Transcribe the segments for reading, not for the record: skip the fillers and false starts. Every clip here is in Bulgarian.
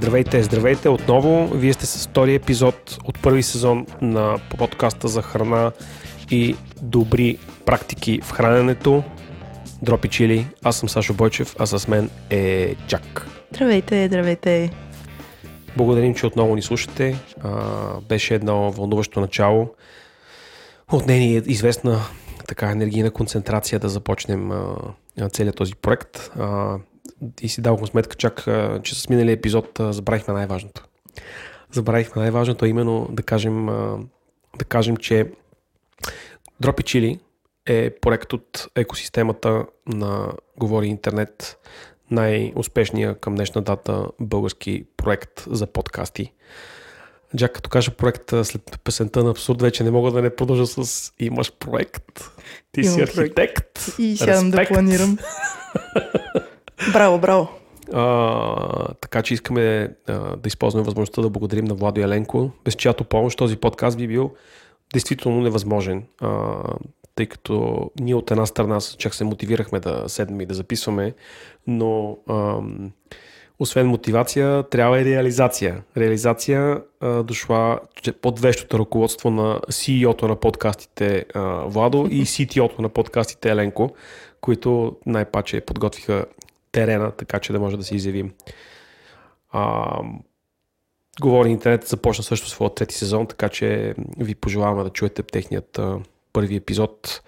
Здравейте, здравейте отново. Вие сте с втория епизод от първи сезон на подкаста за храна и добри практики в храненето. Дропи чили. Аз съм Сашо Бойчев, а с мен е Чак. Здравейте, здравейте. Благодарим, че отново ни слушате. Беше едно вълнуващо начало. От нея е известна така енергийна концентрация да започнем целият този проект. И си давахме сметка, Чак, че с миналия епизод забравихме най-важното. Забравихме най-важното, а именно да кажем, че Дропи Чили е проект от екосистемата на Говори Интернет, най-успешния към днешна дата български проект за подкасти. Джак, като кажа проект след песента на Абсурд, вече не мога да не продължа с имаш проект, ти си архитект, респект. И сядам да планирам. Браво, браво. Така че искаме да използваме възможността да благодарим на Владо Еленко, без чиято помощ този подкаст би бил действително невъзможен, тъй като ние от една страна чак се мотивирахме да седнем и да записваме, но освен мотивация, трябва и реализация. Реализация дошла под вещото ръководство на CEO-то на подкастите Владо и CTO-то на подкастите Еленко, които най-паче подготвиха терена, така че да може да се изявим. Говори Интернет започна също своя трети сезон, така че ви пожелаваме да чуете техният първи епизод.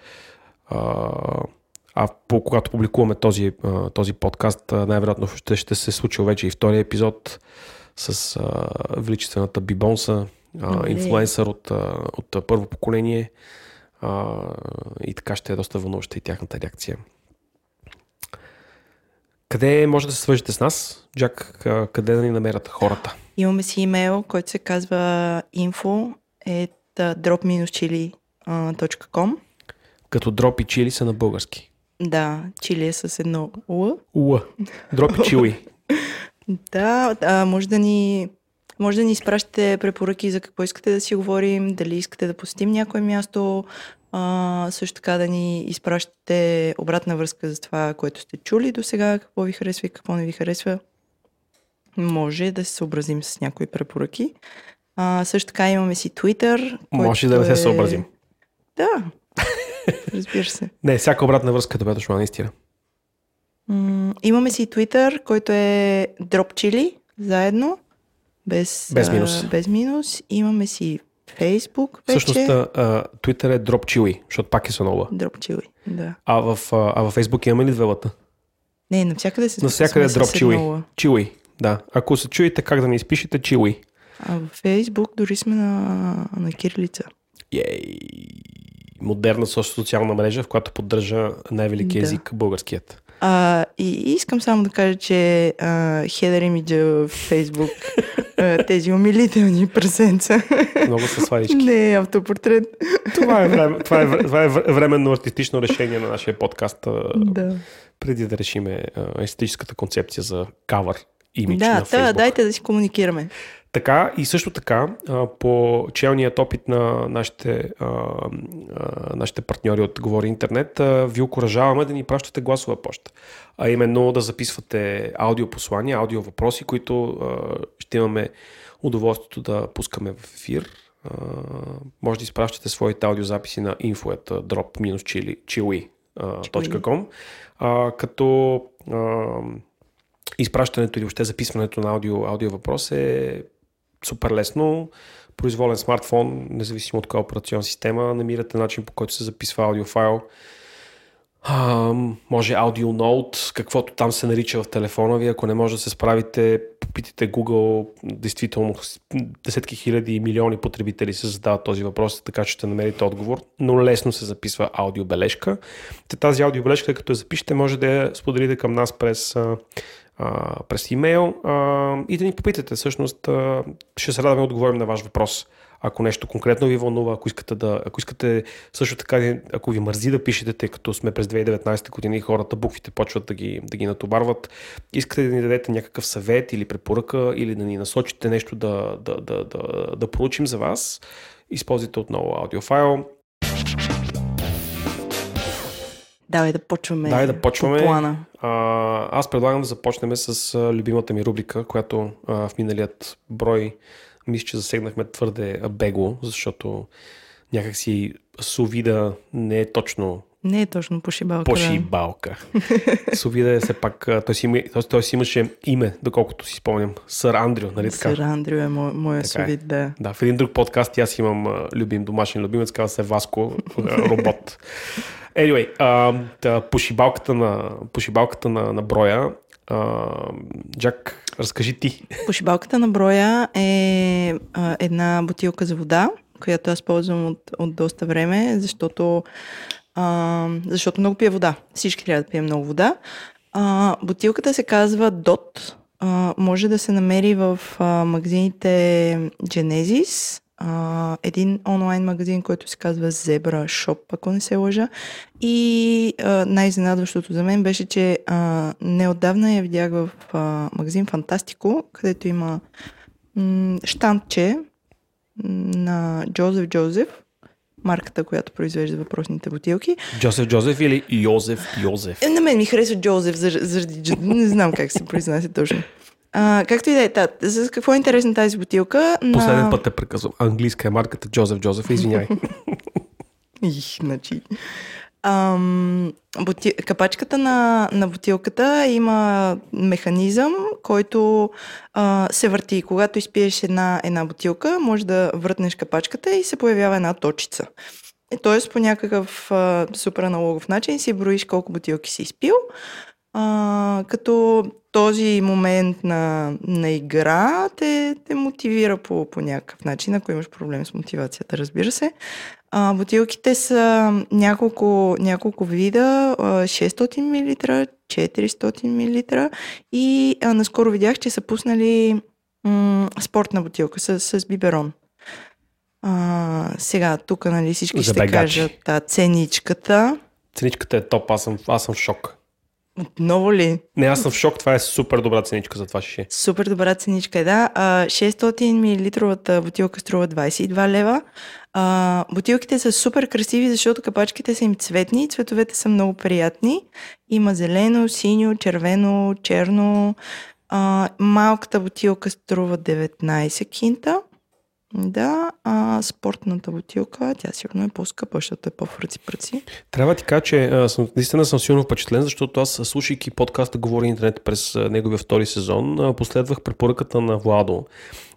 Когато публикуваме този подкаст, най-вероятно ще се случи вече и втория епизод с величествената Бибонса, инфлуенсър от първо поколение, и така ще е доста вълнуваща и тяхната реакция. Къде може да се свържете с нас? Джак, къде да ни намерят хората? Имаме си имейл, който се казва info@drop-chili.com. Като дроп и чили са на български. Да, чили е с едно Л. Дроп и чили. Да, може да ни изпращате препоръки за какво искате да си говорим, дали искате да посетим някое място, също така да ни изпращате обратна връзка за това, което сте чули до сега, какво ви харесва и какво не ви харесва. Може да се съобразим с някои препоръки. Също така имаме си Twitter. Може да се съобразим. Да. Разбира се. Не, всяка обратна връзка добре дошла, наистина. Имаме си Twitter, който е Drop Chili, заедно. Без минус. Имаме си Facebook вече. Всъщност Twitter е Drop Chili, защото пак е Сонова. Drop Chili, да. А в Facebook имаме ли двелата? Не, навсякъде се списваме с Еднола. Навсякъде е Drop Chili. Chili, да. Ако се чуете как да ни изпишете, Chili. А в Facebook дори сме на кирилица. Ей... модерна социална мрежа, в която поддържа най-велики език българският. И искам само да кажа, че хедър имиджа в Фейсбук, тези умилителни пресенца. Много са сварички. Не е автопортрет. Това е временно артистично решение на нашия подкаст. Преди да решиме естетическата концепция за кавър имидж на Фейсбук. Да, дайте да си комуникираме. Така и също така, по челният опит на нашите партньори от Говори Интернет, ви окуражаваме да ни пращате гласова поща. А именно да записвате аудиопослания, аудиовъпроси, които ще имаме удоволствието да пускаме в ефир. Може да изпращате своите аудиозаписи на info@drop-chili.com, като изпращането или въобще записването на аудио въпрос е супер лесно. Произволен смартфон, независимо от коя операционна система, намирате начин, по който се записва аудиофайл. Може аудионоут, каквото там се нарича в телефона ви. Ако не може да се справите, попитайте Google. Действително десетки хиляди и милиони потребители се задават този въпрос, така че ще намерите отговор. Но лесно се записва аудиобележка. Тази аудиобележка, като я запишете, може да я споделите към нас през имейл и да ни попитате. Всъщност ще се радваме да отговорим на ваш въпрос. Ако нещо конкретно ви вълнува, ако искате също така, ако ви мързи да пишете, тъй като сме през 2019 година и хората буквите почват да ги натоварват, искате да ни дадете някакъв съвет или препоръка или да ни насочите нещо да проучим за вас, използвайте отново аудиофайл. Давай да почваме по плана. Аз предлагам да започнем с любимата ми рубрика, която в миналият брой мисля, че засегнахме твърде бегло, защото някакси сувида не е точно пошибалка. Сувида е все пак... Той си имаше име, доколкото си спомням. Сър Андрю, нали така? Сър Андрю е моя сувид, да. Да, в един друг подкаст аз имам домашен любимец, казва се Васко, робот. Anyway, пошибалката на броя. Джак, разкажи ти. Пошибалката на броя е една бутилка за вода, която аз ползвам от доста време, защото много пия вода. Всички трябва да пием много вода. Бутилката се казва Dot. Може да се намери в магазините Genesis, един онлайн магазин, който се казва Zebra Shop, ако не се лъжа. И най-изненадващото за мен беше, че неотдавна я видях в магазин Фантастико, където има щандче на Джозеф, марката, която произвежда въпросните бутилки. Джозеф или Йозеф? На мен ми харесва Джозеф, заради не знам как се произнася точно. Както и да е, за какво е интересна тази бутилка? Последен път те прекъсвам. Английска е марката Джозеф, извиняй. Капачката на бутилката има механизъм, който се върти. Когато изпиеш една бутилка, може да въртнеш капачката и се появява една точица. Тоест по някакъв супер аналогов начин си броиш колко бутилки си изпил. Като този момент на игра те мотивира по някакъв начин, ако имаш проблем с мотивацията, разбира се. Бутилките са няколко вида, 600 мл, 400 мл и наскоро видях, че са пуснали спортна бутилка с биберон. Сега тук нали, всички за ще бегачи. Кажат ценичката. Ценичката е топ, аз съм в шок. Отново ли? Не, аз съм в шок, това е супер добра ценичка за това шише. Супер добра ценичка е, да. 600 мл бутилка струва 22 лева. Бутилките са супер красиви, защото капачките са им цветни, цветовете са много приятни. Има зелено, синьо, червено, черно. Малката бутилка струва 19 кинта. Да, спортната бутилка, тя сигурно е по-скъпа, защото е по-фръци-пръци. Трябва ти кажа, че наистина съм силно впечатлен, защото аз, слушайки подкаста Говори Интернет през неговия втори сезон, последвах препоръката на Владо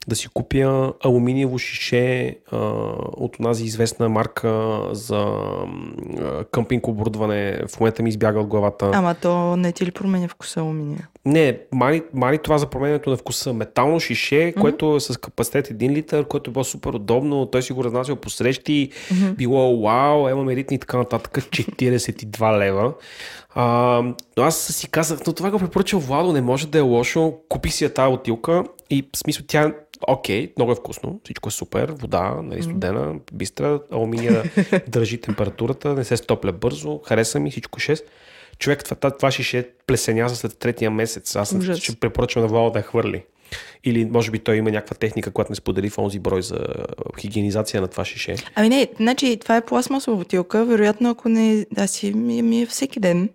да си купя алуминиево шише от онази известна марка за къмпинг оборудване. В момента ми избяга от главата. Ама то не ти ли променя вкуса алуминия? Не, мали това за променето на вкуса. Метално шише, което е с капацитет 1 литър, което е било супер удобно. Той си го разнасял по срещи. Било вау, имаме ритми и така нататък. 42 лева. Но аз си казах, но това го препоръчал Владо, не може да е лошо. Купи си я тази бутилка и в смисъл тя окей, много е вкусно, всичко е супер, вода, нали, студена, бистра, алуминия държи температурата, не се стопля бързо, хареса ми, всичко 6. Човек, това шише плесеня след третия месец, аз ще препоръчвам на Владо да я хвърли. Или може би той има някаква техника, която не сподели в онзи брой за хигиенизация на това шише. Ами не, значи това е пластмасова бутилка, вероятно ако не, да си ми е всеки ден.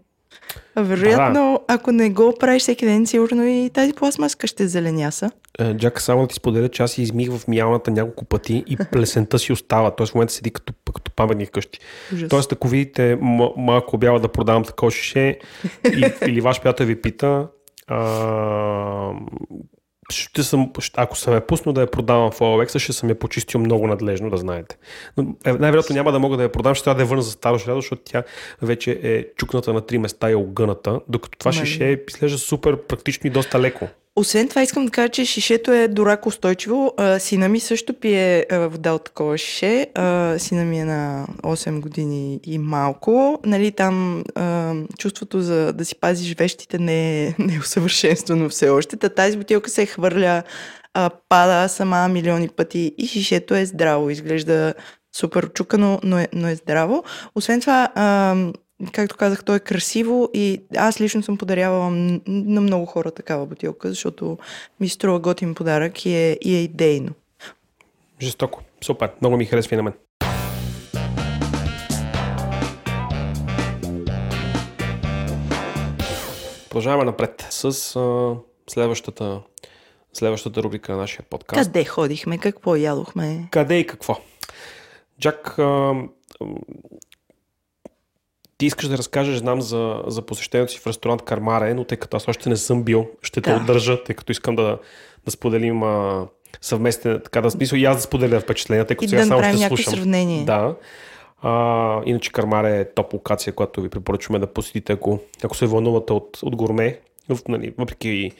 Вероятно, ако не го правиш всеки ден, сигурно и тази пластмаска ще зеленяса. Джак, само да ти споделя, че аз си измих в миялната няколко пъти и плесента си остава. Тоест в момента седи като паметник къщи. Ужас. Тоест ако видите малко бяла да продавам такова шише или ваш приятел ви пита, ако съм я пуснал да я продавам в OLX, ще съм я почистил много надлежно, да знаете. Но най-вероятно няма да мога да я продам, ще трябва да я върна за старо шляда, защото тя вече е чукната на 3 места и огъната, докато това шише изглежда супер практично и доста леко. Освен това искам да кажа, че шишето е дорак устойчиво. Сина ми също пие вода от такова шише. Сина ми е на 8 години и малко. Нали, там чувството за да си пазиш вещите не е усъвършенствено все още. Тази бутилка се хвърля, пада сама милиони пъти и шишето е здраво. Изглежда супер очукано, но е здраво. Освен това... както казах, то е красиво и аз лично съм подарявала на много хора такава бутилка, защото ми струва готин подарък и е идейно. Жестоко. Супер. Много ми харесва и на мен. Продължаваме напред с следващата рубрика на нашия подкаст. Къде ходихме, какво ядохме? Къде и какво? Джак, ти искаш да разкажеш, знам, за посещението си в ресторант Кармаре, но тъй като аз още не съм бил, ще те отдържа, тъй като искам да споделим съвместен, така да смисъл и аз да споделя впечатления, тъй като сега само ще слушам. Сравнение. Да. Иначе Кармаре е топ локация, която ви препоръчваме да посетите, ако се вълнувате от гурме, въпреки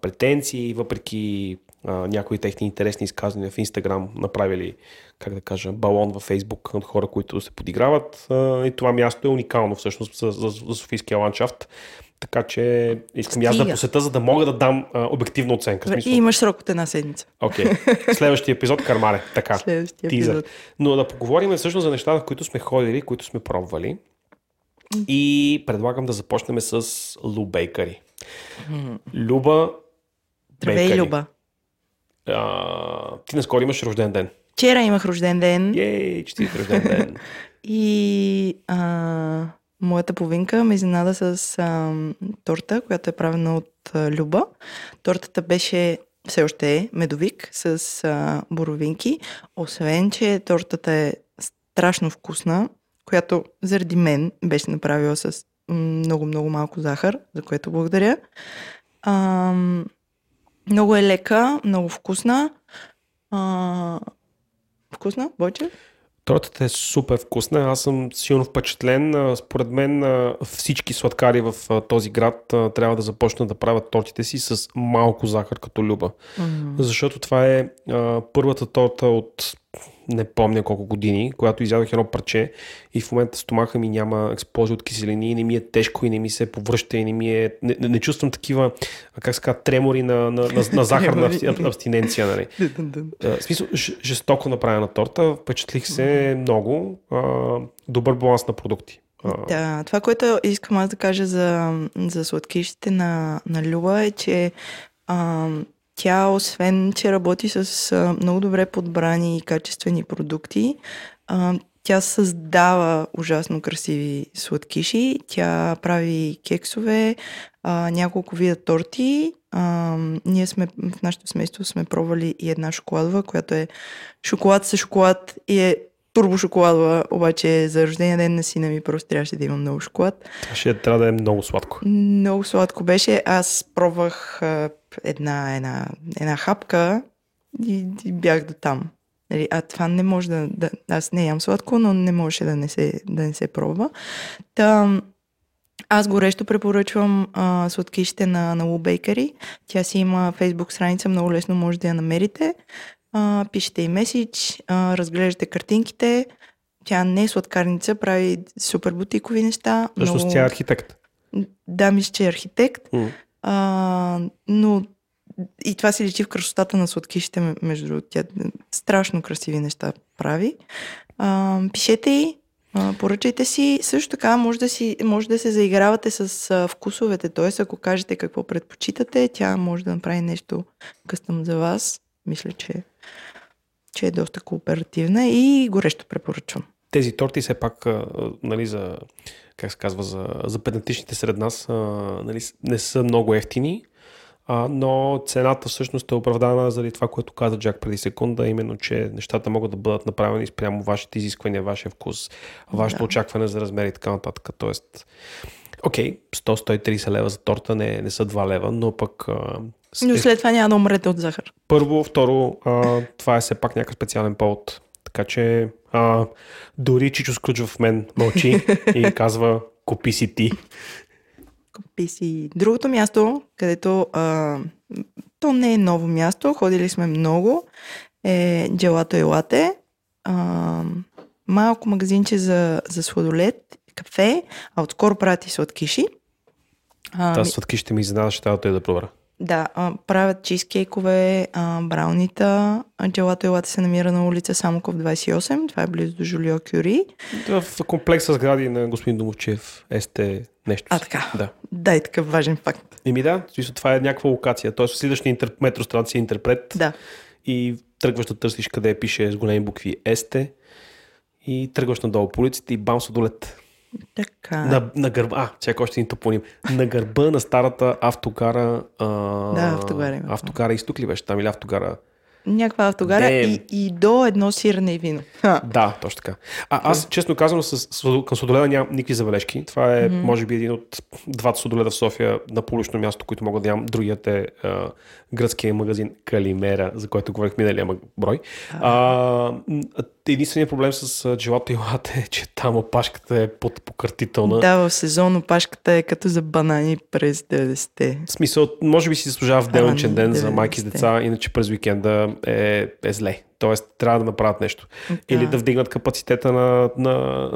претенции, въпреки някои техни интересни изказвания в Инстаграм, направили, как да кажа, балон във Фейсбук от хора, които се подиграват. И това място е уникално всъщност за софийския ландшафт. Така че искам аз да посета, за да мога да дам обективна оценка. И имаш срок от една седмица. Окей. Следващия епизод Кармаре. Така. Тизър. Но да поговорим всъщност за нещата, в които сме ходили, които сме пробвали. И предлагам да започнем с Лу Бейкъри. Люба Бейкъри. Здравей, Люба. Ти наскоро имаш рожден ден. Вчера имах рожден ден. Ей, честит рожден ден. И моята половинка ме изненада с торта, която е правена от Люба. Тортата беше, все още е, медовик с боровинки. Освен, че тортата е страшно вкусна, която заради мен беше направила с много-много малко захар, за което благодаря. Много е лека, много вкусна. Вкусна, Бойче? Тортата е супер вкусна. Аз съм силно впечатлен. Според мен всички сладкари в този град трябва да започнат да правят тортите си с малко захар като Люба. Mm-hmm. Защото това е първата торта от не помня колко години, когато изядох едно парче и в момента стомаха ми няма експлозия от киселини и не ми е тежко и не ми се повръща и не чувствам такива, как се казва, тремори на захарна абстиненция. Нали. В смисъл, жестоко направена торта, впечатлих се много, добър баланс на продукти. Да, това, което искам аз да кажа за сладкищите на Люба е, че тя, освен че работи с много добре подбрани и качествени продукти, тя създава ужасно красиви сладкиши. Тя прави кексове, няколко вида торти. Ние в нашето семейство сме пробвали и една шоколадова, която е шоколад с шоколад и е турбошоколадова, обаче за рождения ден на сина ми просто трябваше да има много шоколад. Трябва да е много сладко. Много сладко беше. Аз пробвах една хапка и бях до там. А това не може да... Аз не ям сладко, но не можеше да не се пробва. Та, аз горещо препоръчвам сладкишите на Лу Бейкъри. Тя си има Facebook страница, много лесно може да я намерите. Пишете и меседж, разглеждате картинките. Тя не е сладкарница, прави супер бутикови неща. Защото тя е архитект. Да, мисля, че е архитект. Но и това се личи в красотата на сладкишите, между другото. Тя страшно красиви неща прави. Пишете ѝ, поръчайте си. Също така може да се заигравате с вкусовете. Т.е. ако кажете какво предпочитате, тя може да направи нещо къстъм за вас. Мисля, че е доста кооперативна и горещо препоръчвам. Тези торти все пак, нали, как се казва, за педантичните сред нас, нали, не са много евтини, но цената всъщност е оправдана заради това, което каза Джак преди секунда, именно, че нещата могат да бъдат направени спрямо вашите изисквания, вашия вкус, вашето очакване за размери и така нататък. Тоест, окей, 100-130 лева за торта не са 2 лева, но пък... Но след това няма да умрете от захар. Първо, второ, това е все пак някакъв специален повод. Така че дори Чичо Скруч в мен мълчи и казва купи си ти. Купи си. Другото място, където то не е ново място, ходили сме много, е Джелато и Лате. Малко магазинче за сладолед, кафе, а отскоро прати сладкиши. Сладкишите ми изненада, ще трябва да проверя. Да, правят чизкейкове, браунита. Джелато и Лате се намира на улица Самоков 28. Това е близо до Жулио Кюри. В комплекса сгради на господин Домовчев сте нещо. Така. Да. Дай такъв важен факт. Да, това е някаква локация. Тоест следваш на метростанция Интерпред. Да. И тръгваш да търсиш къде пише с големи букви сте. И тръгваш надолу по улиците и бам, сладолед. Така. На гърба, чакай, още ни топоним. На гърба на старата автогара... автогара има. Автогара Изток ли беше там, или автогара... Някаква автогара и до едно сирене и вино. Да, точно така. Аз, честно казвам, към сладоледа нямам никакви забележки. Това е, може би, един от двата сладоледа в София на публично място, които мога да ям. Другият е гръцкият магазин Калимера, за който говорих миналия брой. Единственият проблем с джелато и лате е, че там опашката е подпократителна. Да, в сезон опашката е като за банани през 90-те. В смисъл, може би си заслужава в делничен ден 90. За майки с деца, иначе през уикенда е зле. Тоест, трябва да направят нещо. Да. Или да вдигнат капацитета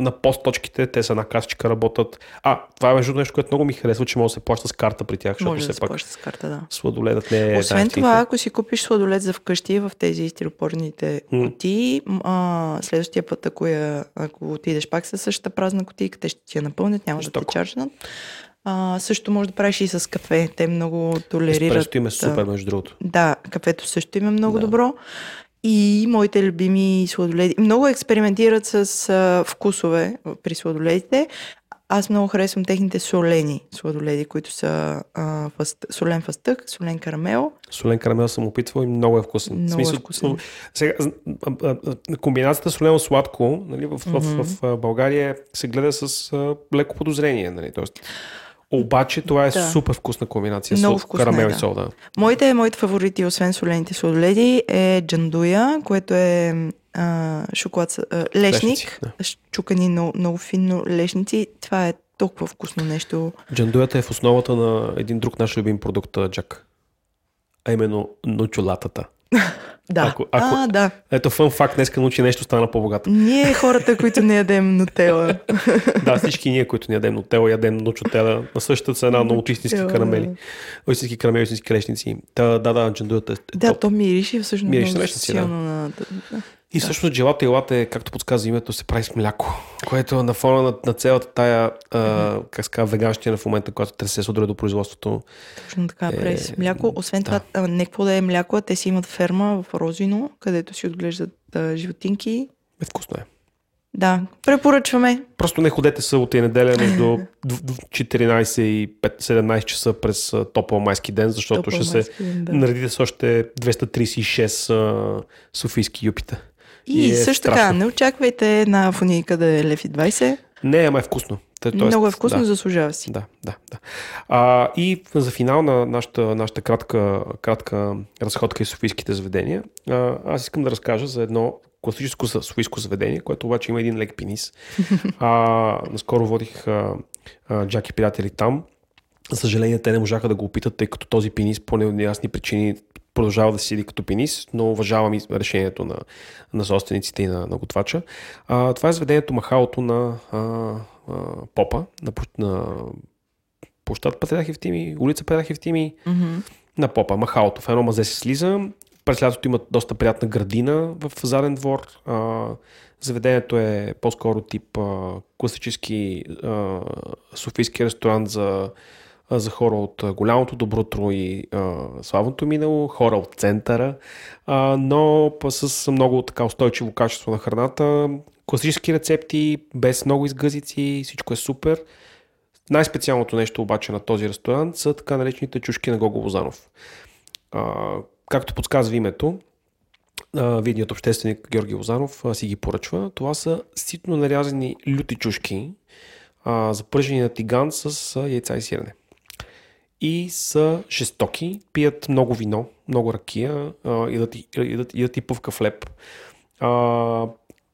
на постточките, те са на касичка, работят. Това е между нещо, което много ми харесва, че може да се плаща с карта при тях, защото все пак плаща с карта, да. Сладоледът не е. Освен това, ако си купиш сладолед за вкъщи в тези стиропорните кутии, следващия път, ако отидеш пак със същата празна кутийка, те ще ти я напълнят, няма да ти чаржнат. Също може да правиш и с кафе. Те много толерират. Еспресото им е супер, между другото. Да, кафето също им е много добро. И моите любими сладоледи. Много експериментират с вкусове при сладоледите. Аз много харесвам техните солени сладоледи, които са солен фъстък, солен карамел. Солен карамел съм опитвал и много е вкусен. Много е вкусен. Сега, комбинацията солено-сладко, нали, в България се гледа с леко подозрение. Нали, тоест. Обаче това е супер вкусна комбинация с карамел и сол. Да. Моите фаворити, освен солените сладоледи, е джандуя, което е шоколад, лешник. Чукани много финно лешници. Това е толкова вкусно нещо. Джандуята е в основата на един друг наш любим продукт, Джак. А именно ночолатата. Да. Да. Ето фън факт, днеска научи нещо, стана по-богато. Ние хората, които не ядем нутела. Да, всички ние, които не ядем нутела, ядем ночотела. На същата цена, но от истински карамели. Истински карамели, истински лешници. Да, джандуята е топ. Да, то мирише всъщност. И всъщност джелато и лате, както подсказва името, се прави с мляко, което на фона на цялата тая веганщина в момента, когато тресе се удря до производството. Точно така, прави с мляко. Освен това, некво да е мляко, те си имат ферма в Розино, където си отглеждат животинки. Вкусно е. Да, препоръчваме. Просто не ходете събота и неделя между 14 и 17 часа през топъл майски ден, защото ще се наредите с още 236 софийски юпита. И също така, не очаквайте една фуника да е лев и 20. Не, ама е вкусно. Много е вкусно, заслужава си. Да. И за финал на нашата кратка разходка и софийските заведения, аз искам да разкажа за едно класическо софийско заведение, което обаче има един лек пенис. Наскоро водих Джак и приятели там. За съжаление, те не можаха да го опитат, тъй като този пенис по неясни причини продължава да седи като пенис, но уважавам и решението на собствениците и на готвача. Това е заведението Махалото на Попа, на площад Патриарх Евтими, улица Патриарх Евтими, на Попа, Махалото. В едно мазе се слиза. През лятото имат доста приятна градина в заден двор. Заведението е по-скоро тип класически софийски ресторант за хора от голямото доброто и славното минало, хора от центъра, но с много така устойчиво качество на храната, класически рецепти, без много изгъзици, всичко е супер. Най-специалното нещо обаче на този ресторант са така наречените чушки на Гого Лозанов. Както подсказва името, видният общественик Георги Лозанов си ги поръчва. Това са ситно нарязани люти чушки, запържени на тиган с яйца и сирене. И са жестоки, пият много вино, много ракия, идат и пъвка в леп.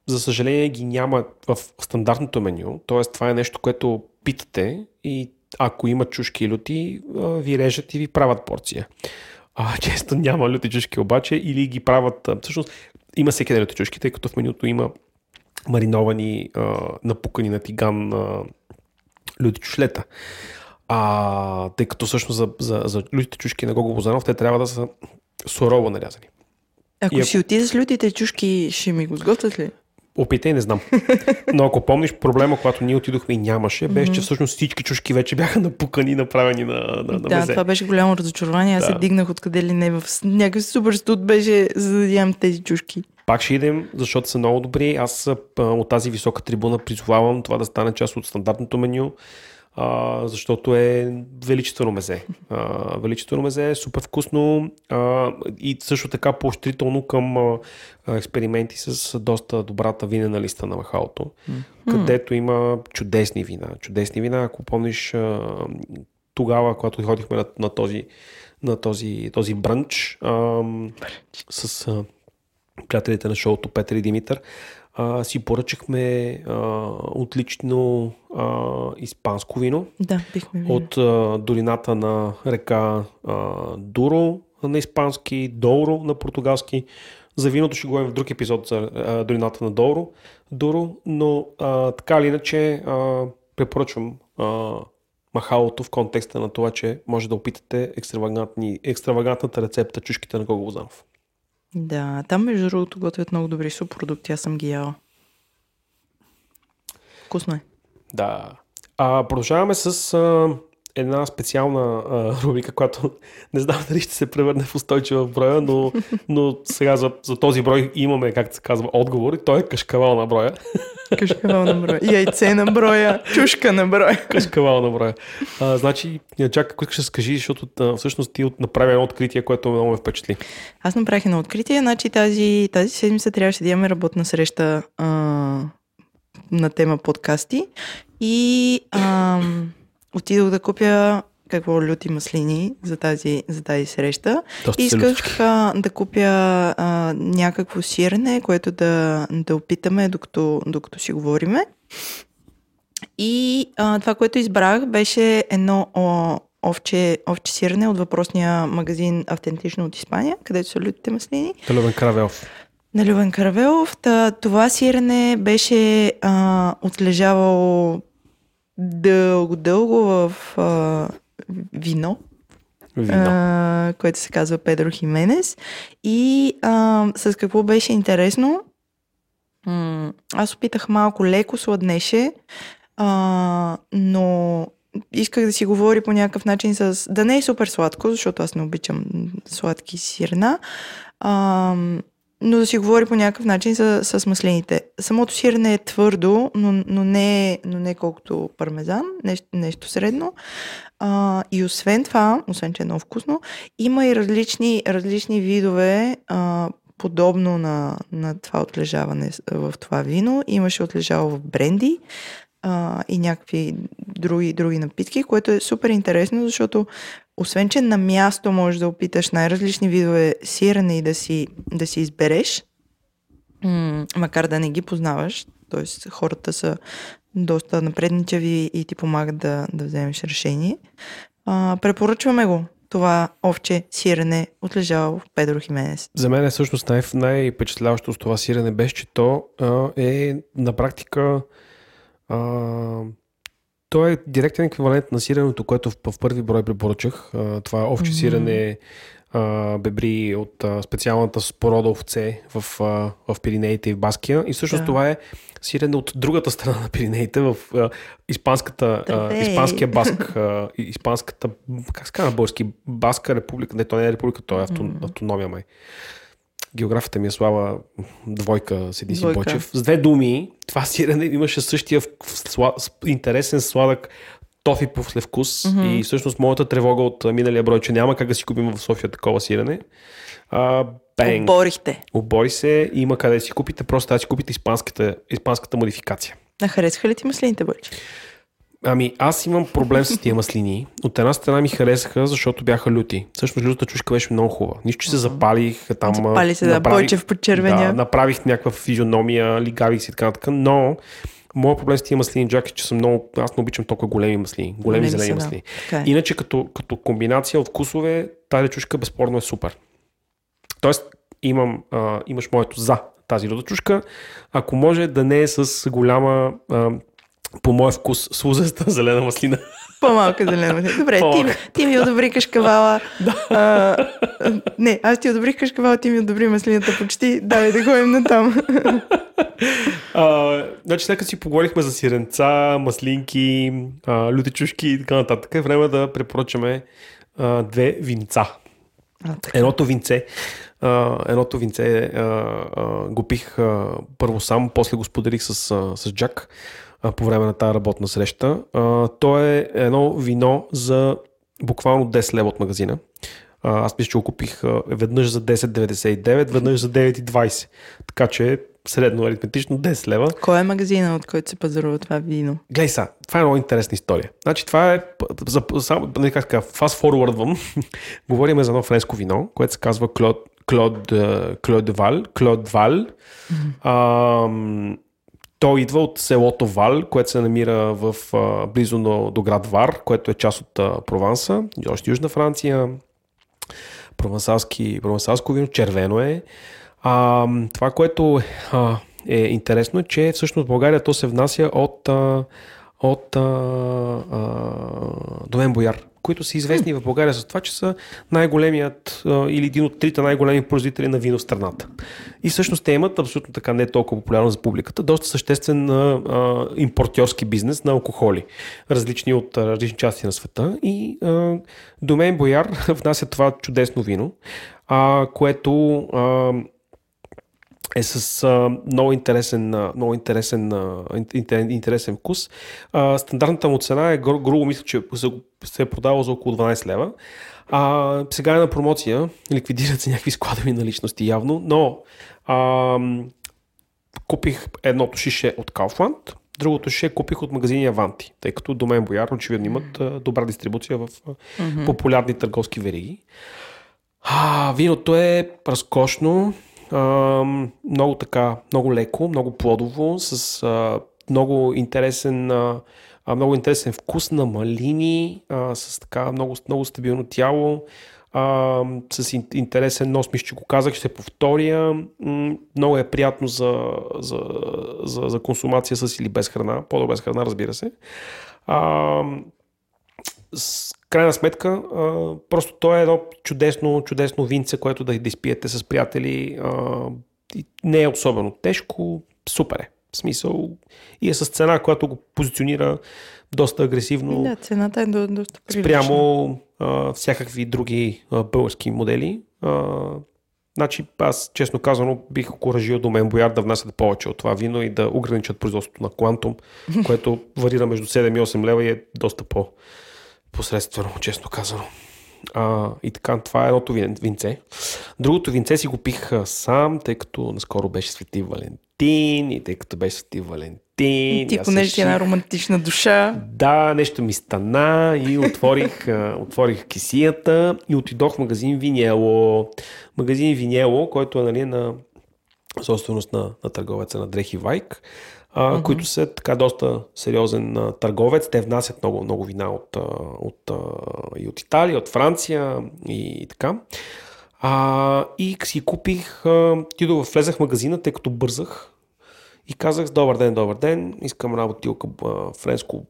За съжаление ги няма в стандартното меню, т.е. това е нещо, което питате и ако има чушки и люти, ви режат и ви правят порция. Често няма люти чушки обаче или ги правят... Всъщност има всеки ден люти чушки, тъй като в менюто има мариновани, напукани на тиган люти чушлета. Тъй като всъщност за лютите чушки на Гого Лозанов те трябва да са сурово нарязани. Ако си отиде с лютите чушки, ще ми го сготвят ли? Опитай, не знам. Но ако помниш проблема, когато ние отидохме и нямаше, беше, че всъщност всички чушки вече бяха напукани, направени на мезе. Да, това беше голямо разочарование. Аз се дигнах откъде ли не в някакъв супер студ беше, за да ям тези чушки. Пак ще идем, защото са много добри. Аз от тази висока трибуна призовавам това да стане част от стандартното меню, защото е величествено мезе. Величествено мезе е супер вкусно и също така поощрително към експерименти с доста добрата винена листа на махалото, където има чудесни вина. Чудесни вина, ако помниш тогава, когато ходихме на този бранч с приятелите на шоуто Петър и Димитър, си поръчахме отлично испанско вино, да, от долината на река Дуро на испански, Доуро на португалски. За виното ще говорим в друг епизод за долината на Доуро, но така или иначе препоръчвам махалото в контекста на това, че може да опитате екстравагантната рецепта чушките на Гого Лозанов. Да, там между другото готвят много добри субпродукти, аз съм ги яла. Вкусно е. Да. Продължаваме с една специална рубрика, която не знам дали ще се превърне в устойчива броя, но сега за този брой имаме, както се казва, отговор и той е кашкавал на броя. Кашкавал на броя. Яйце на броя. Чушка на броя. Кашкавал на броя. Значи, чакай, какво ще скажи, защото всъщност ти направи едно откритие, което много ме впечатли. Аз направих едно откритие, значи тази седмица трябваше да имаме работна среща на тема подкасти и отидох да купя люти маслини за тази среща. Доста исках да купя някакво сирене, което да опитаме, докато си говориме. И това, което избрах, беше едно овче сирене от въпросния магазин Автентично от Испания, където са лютите маслини. Любен Каравелов. На Любен Каравелов. Това сирене беше отлежавало дълго в вино. Което се казва Педро Хименес. И с какво беше интересно? Аз опитах малко, леко сладнеше, но исках да си говори по някакъв начин да не е супер сладко, защото аз не обичам сладки сирена, но да си говори по някакъв начин с маслините. Самото сирене е твърдо, но не колкото пармезан, нещо средно. И освен това, освен че е много вкусно, има и различни видове, подобно на това отлежаване в това вино. Имаше отлежало в бренди и някакви други напитки, което е супер интересно, защото освен че на място можеш да опиташ най-различни видове сирене и да си избереш, макар да не ги познаваш, т.е. хората са доста напредничави и ти помагат да вземеш решение. Препоръчваме го. Това овче сирене отлежало в Педро Хименес. За мен е всъщност най-впечатляващо с това сирене беше, че то е на практика... Той е директен еквивалент на сиреното, което в първи брой препоръчах. Това овче сирене бебри от специалната порода овце в Пиринеите и в Баския. И всъщност това е сирене от другата страна на Пиринеите, в испанския Баск. Испанската, как се казва на български, Баска република. Не, той не е република, той е автономия май. Географията ми е слава, двойка, седи си Бойчев. С две думи, това сирене имаше същия интересен сладък тофи по вкус и всъщност моята тревога от миналия брой, че няма как да си купим в София такова сирене. Оборихте. Обори се, има къде да си купите, просто да си купите испанската модификация. Харесаха ли ти маслините, Бойче? Ами аз имам проблем с тия маслини. От една страна ми харесаха, защото бяха люти. Всъщност лютата чушка беше много хубава. Нищо, че се запалих, там Бойчев подчервеня. Да, направих някаква физиономия, лигавих си и така, но моят проблем с тия маслини, Джак, е, че аз не обичам толкова големи маслини, големи зелени маслини. Okay. Иначе като комбинация от вкусове, тази чушка безспорно е супер. Тоест имаш моето за тази люта чушка, ако може да не е с голяма... по моя вкус слузеста зелена маслина. По-малка зелена маслина. Добре, ти ми одобри кашкавала. Не, аз ти одобрих кашкавала, ти ми одобри маслината почти. Давай да ходим натам. Значи, след като си поговорихме за сиренца, маслинки, люти чушки и така нататък, е време да препоръчаме две винца. Едното винце едното винце го пих първо сам, после го споделих с Джак по време на тази работна среща. То е едно вино за буквално 10 лева от магазина. Аз мисля, че го купих веднъж за 10,99, веднъж за 9,20. Така че средно аритметично 10 лева. Кой е магазина, от който се пазарува това вино? Гледай са, това е много интересна история. Значи това е, fast forwardвам, говорим за едно френско вино, което се казва Клод Вал. Той идва от селото Вал, което се намира в, близо до град Вар, което е част от Прованса, още Южна Франция. Провансалско вино, червено е. Това, което е интересно, е, че всъщност в България то се внася от Домен Бояр, които са известни в България с това, че са най-големият или един от трите най-големи производители на вино в страната. И всъщност те имат абсолютно така не толкова популярно за публиката, доста съществен импортьорски бизнес на алкохоли, различни от различни части на света. И Домен Бояр внася това чудесно вино, което е с много интересен вкус. Стандартната му цена е грубо, мисля, че се е продавал за около 12 лева. Сега е на промоция, ликвидират се някакви складови наличности явно, но купих едното шише от Kaufland, другото шише купих от магазини Аванти, тъй като Домен Бояр очевидно имат добра дистрибуция в популярни търговски вериги. Виното е разкошно, много така, много леко, много плодово, с много интересен вкус на малини, с така много стабилно тяло, с интересен нос, мисля, че го казах, ще повторя. Много е приятно за консумация с или без храна, по-добре с храна, разбира се. С крайна сметка, просто то е едно чудесно винце, което да изпиете с приятели. Не е особено тежко, супер е. В смисъл, и е с цена, която го позиционира доста агресивно. Да, цената е доста прилична. Спрямо всякакви други български модели. Значи, аз честно казано бих окуражил Домен Бояр да внасят повече от това вино и да ограничат производството на Квантум, което варира между 7 и 8 лева и е доста посредствено, честно казано. И така, това е едното винце. Другото винце си го пих сам, тъй като наскоро беше Свети Валентин Ти понеже ти една романтична душа. Да, нещо ми стана и отворих кесията и отидох в магазин Винело. Магазин Винело, който е на собственост на търговеца на Дрехи Вайк, които са така доста сериозен търговец. Те внасят много вина и от Италия, от Франция и така. И си купих, влезах в магазина, тъй като бързах и казах: добър ден, искам една бутилка френско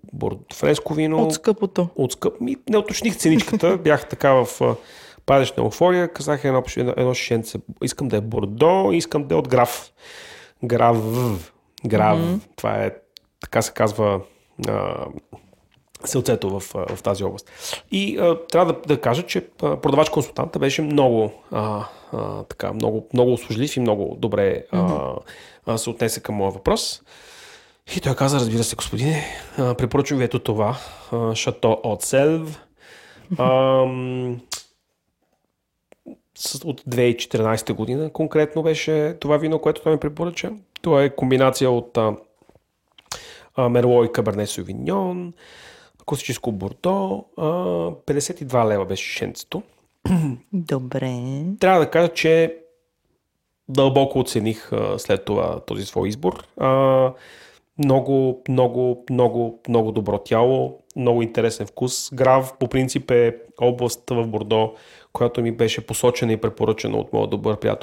вино. От скъпото. Не уточних ценичката, бях така в падешна еуфория, казах едно шишенце, искам да е бордо, искам да е от Грав. Това е, така се казва, селцето в тази област. И трябва да кажа, че продавач-консултанта беше много услужлив и много добре се отнесе към моя въпрос. И той каза: разбира се, господине, препоръчвам ви ето това Шато от Селв от 2014 година. Конкретно беше това вино, което той ми препоръча. Това е комбинация от Мерло и Каберне Совиньон, класическо бордо, 52 лева беше шишенцето. Добре. Трябва да кажа, че дълбоко оцених след това този свой избор. Много добро тяло, много интересен вкус. Грав по принцип е област в Бордо, която ми беше посочена и препоръчена от моя добър приятел